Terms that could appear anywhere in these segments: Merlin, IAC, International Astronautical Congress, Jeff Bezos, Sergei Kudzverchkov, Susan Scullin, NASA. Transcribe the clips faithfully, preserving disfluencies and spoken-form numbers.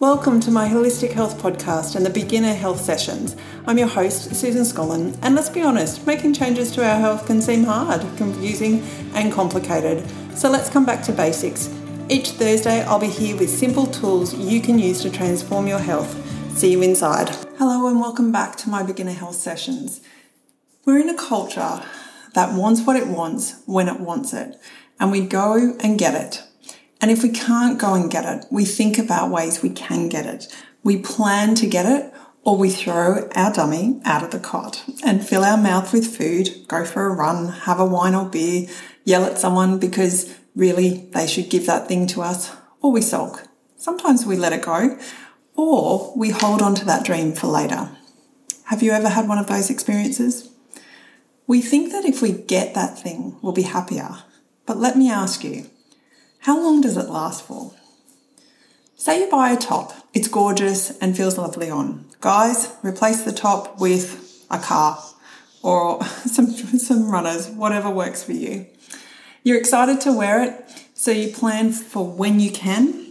Welcome to my Holistic Health Podcast and the Beginner Health Sessions. I'm your host, Susan Scullin, and let's be honest, making changes to our health can seem hard, confusing and complicated. So let's come back to basics. Each Thursday, I'll be here with simple tools you can use to transform your health. See you inside. Hello and welcome back to my Beginner Health Sessions. We're in a culture that wants what it wants when it wants it, and we go and get it. And if we can't go and get it, we think about ways we can get it. We plan to get it, or we throw our dummy out of the cot and fill our mouth with food, go for a run, have a wine or beer, yell at someone because really they should give that thing to us, or we sulk. Sometimes we let it go, or we hold on to that dream for later. Have you ever had one of those experiences? We think that if we get that thing, we'll be happier. But let me ask you, how long does it last for? Say you buy a top. It's gorgeous and feels lovely on. Guys, replace the top with a car or some, some runners, whatever works for you. You're excited to wear it, so you plan for when you can.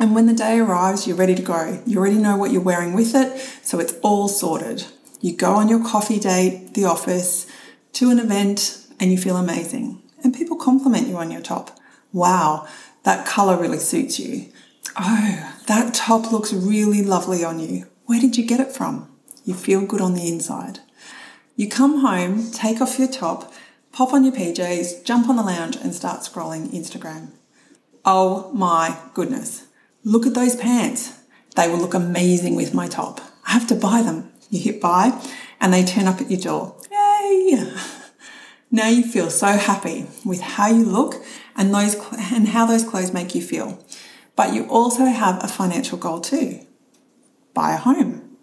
And when the day arrives, you're ready to go. You already know what you're wearing with it, so it's all sorted. You go on your coffee date, the office, to an event, and you feel amazing. And people compliment you on your top. Wow, that colour really suits you. Oh, that top looks really lovely on you. Where did you get it from? You feel good on the inside. You come home, take off your top, pop on your P Js, jump on the lounge and start scrolling Instagram. Oh my goodness. Look at those pants. They will look amazing with my top. I have to buy them. You hit buy and they turn up at your door. Yay! Now you feel so happy with how you look and those and how those clothes make you feel. But you also have a financial goal too. Buy a home,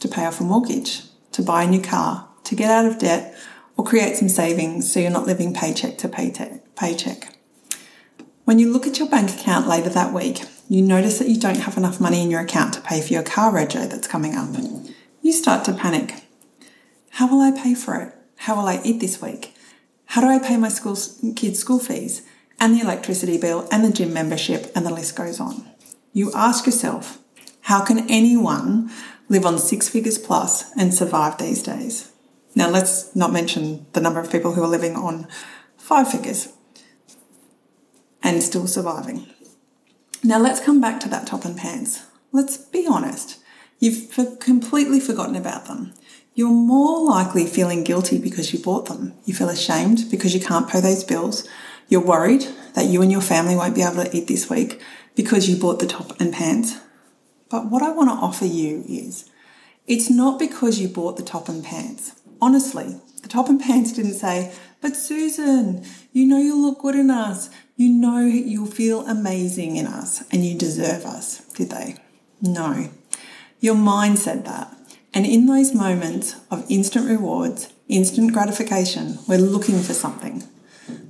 to pay off a mortgage, to buy a new car, to get out of debt, or create some savings so you're not living paycheck to paycheck. When you look at your bank account later that week, you notice that you don't have enough money in your account to pay for your car rego that's coming up. You start to panic. How will I pay for it? How will I eat this week? How do I pay my school, kids' school fees and the electricity bill and the gym membership, and the list goes on? You ask yourself, how can anyone live on six figures plus and survive these days? Now, let's not mention the number of people who are living on five figures and still surviving. Now, let's come back to that top and pants. Let's be honest. You've completely forgotten about them. You're more likely feeling guilty because you bought them. You feel ashamed because you can't pay those bills. You're worried that you and your family won't be able to eat this week because you bought the top and pants. But what I want to offer you is, it's not because you bought the top and pants. Honestly, the top and pants didn't say, but Susan, you know you look good in us. You know you'll feel amazing in us and you deserve us, did they? No. Your mind said that. And in those moments of instant rewards, instant gratification, we're looking for something.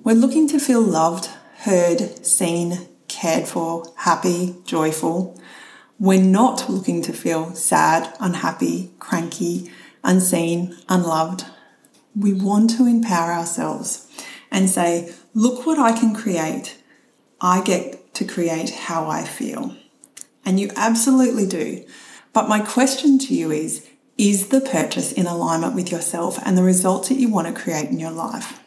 We're looking to feel loved, heard, seen, cared for, happy, joyful. We're not looking to feel sad, unhappy, cranky, unseen, unloved. We want to empower ourselves and say, look what I can create. I get to create how I feel. And you absolutely do. But my question to you is, is the purchase in alignment with yourself and the results that you want to create in your life?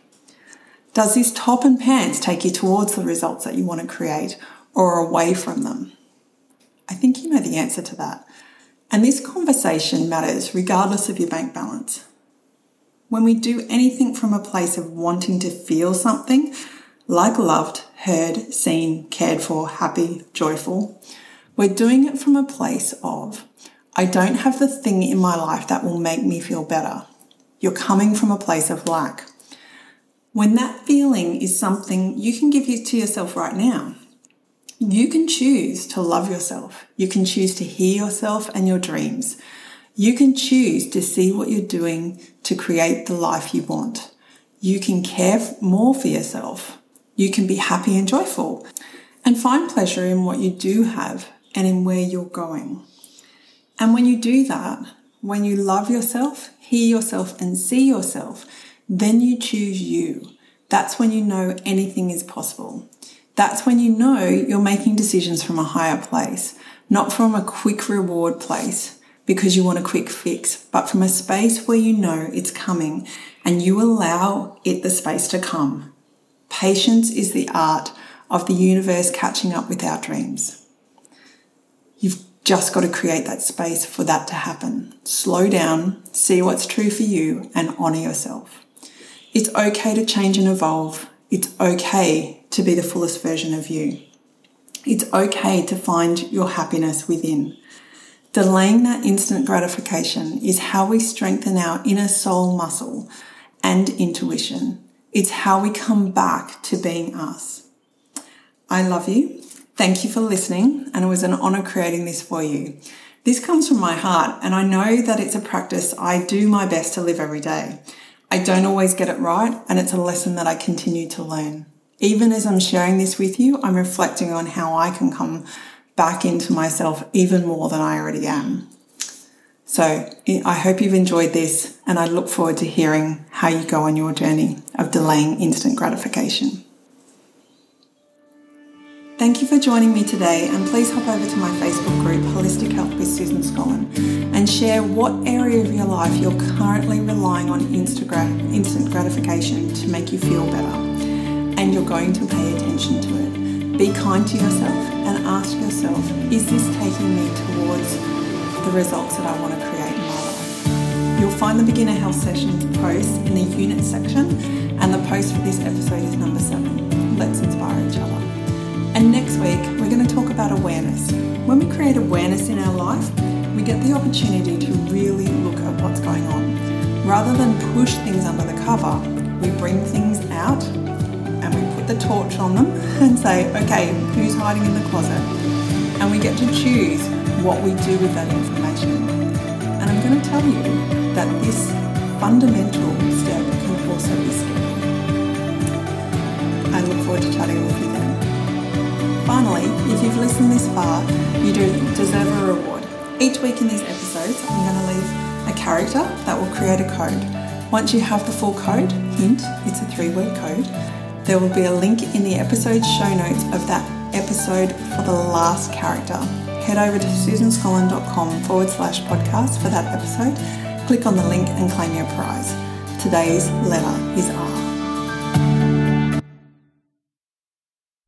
Does this top and pants take you towards the results that you want to create or away from them? I think you know the answer to that. And this conversation matters regardless of your bank balance. When we do anything from a place of wanting to feel something, like loved, heard, seen, cared for, happy, joyful, we're doing it from a place of, I don't have the thing in my life that will make me feel better. You're coming from a place of lack. When that feeling is something you can give to yourself right now, you can choose to love yourself. You can choose to hear yourself and your dreams. You can choose to see what you're doing to create the life you want. You can care more for yourself. You can be happy and joyful and find pleasure in what you do have and in where you're going. And when you do that, when you love yourself, hear yourself and see yourself, then you choose you. That's when you know anything is possible. That's when you know you're making decisions from a higher place, not from a quick reward place because you want a quick fix, but from a space where you know it's coming and you allow it the space to come. Patience is the art of the universe catching up with our dreams. You've just got to create that space for that to happen. Slow down, see what's true for you, and honour yourself. It's okay to change and evolve. It's okay to be the fullest version of you. It's okay to find your happiness within. Delaying that instant gratification is how we strengthen our inner soul muscle and intuition. It's how we come back to being us. I love you. Thank you for listening, and it was an honor creating this for you. This comes from my heart, and I know that it's a practice I do my best to live every day. I don't always get it right, and it's a lesson that I continue to learn. Even as I'm sharing this with you, I'm reflecting on how I can come back into myself even more than I already am. So I hope you've enjoyed this, and I look forward to hearing how you go on your journey of delaying instant gratification. Thank you for joining me today, and please hop over to my Facebook group, Holistic Health with Susan Scullin, and share what area of your life you're currently relying on Instagram, instant gratification to make you feel better, and you're going to pay attention to it. Be kind to yourself and ask yourself, is this taking me towards the results that I want to create in my life? You'll find the Beginner Health Sessions post in the unit section, and the post for this episode is number seven. Let's inspire each other. And next week, we're going to talk about awareness. When we create awareness in our life, we get the opportunity to really look at what's going on. Rather than push things under the cover, we bring things out and we put the torch on them and say, okay, who's hiding in the closet? And we get to choose what we do with that information. And I'm going to tell you that this fundamental step can also be scary. I look forward to chatting with you then. Finally, if you've listened this far, you do deserve a reward. Each week in these episodes, I'm going to leave a character that will create a code. Once you have the full code, hint, it's a three-word code, there will be a link in the episode show notes of that episode for the last character. Head over to susanscullin.com forward slash podcast for that episode. Click on the link and claim your prize. Today's letter is R.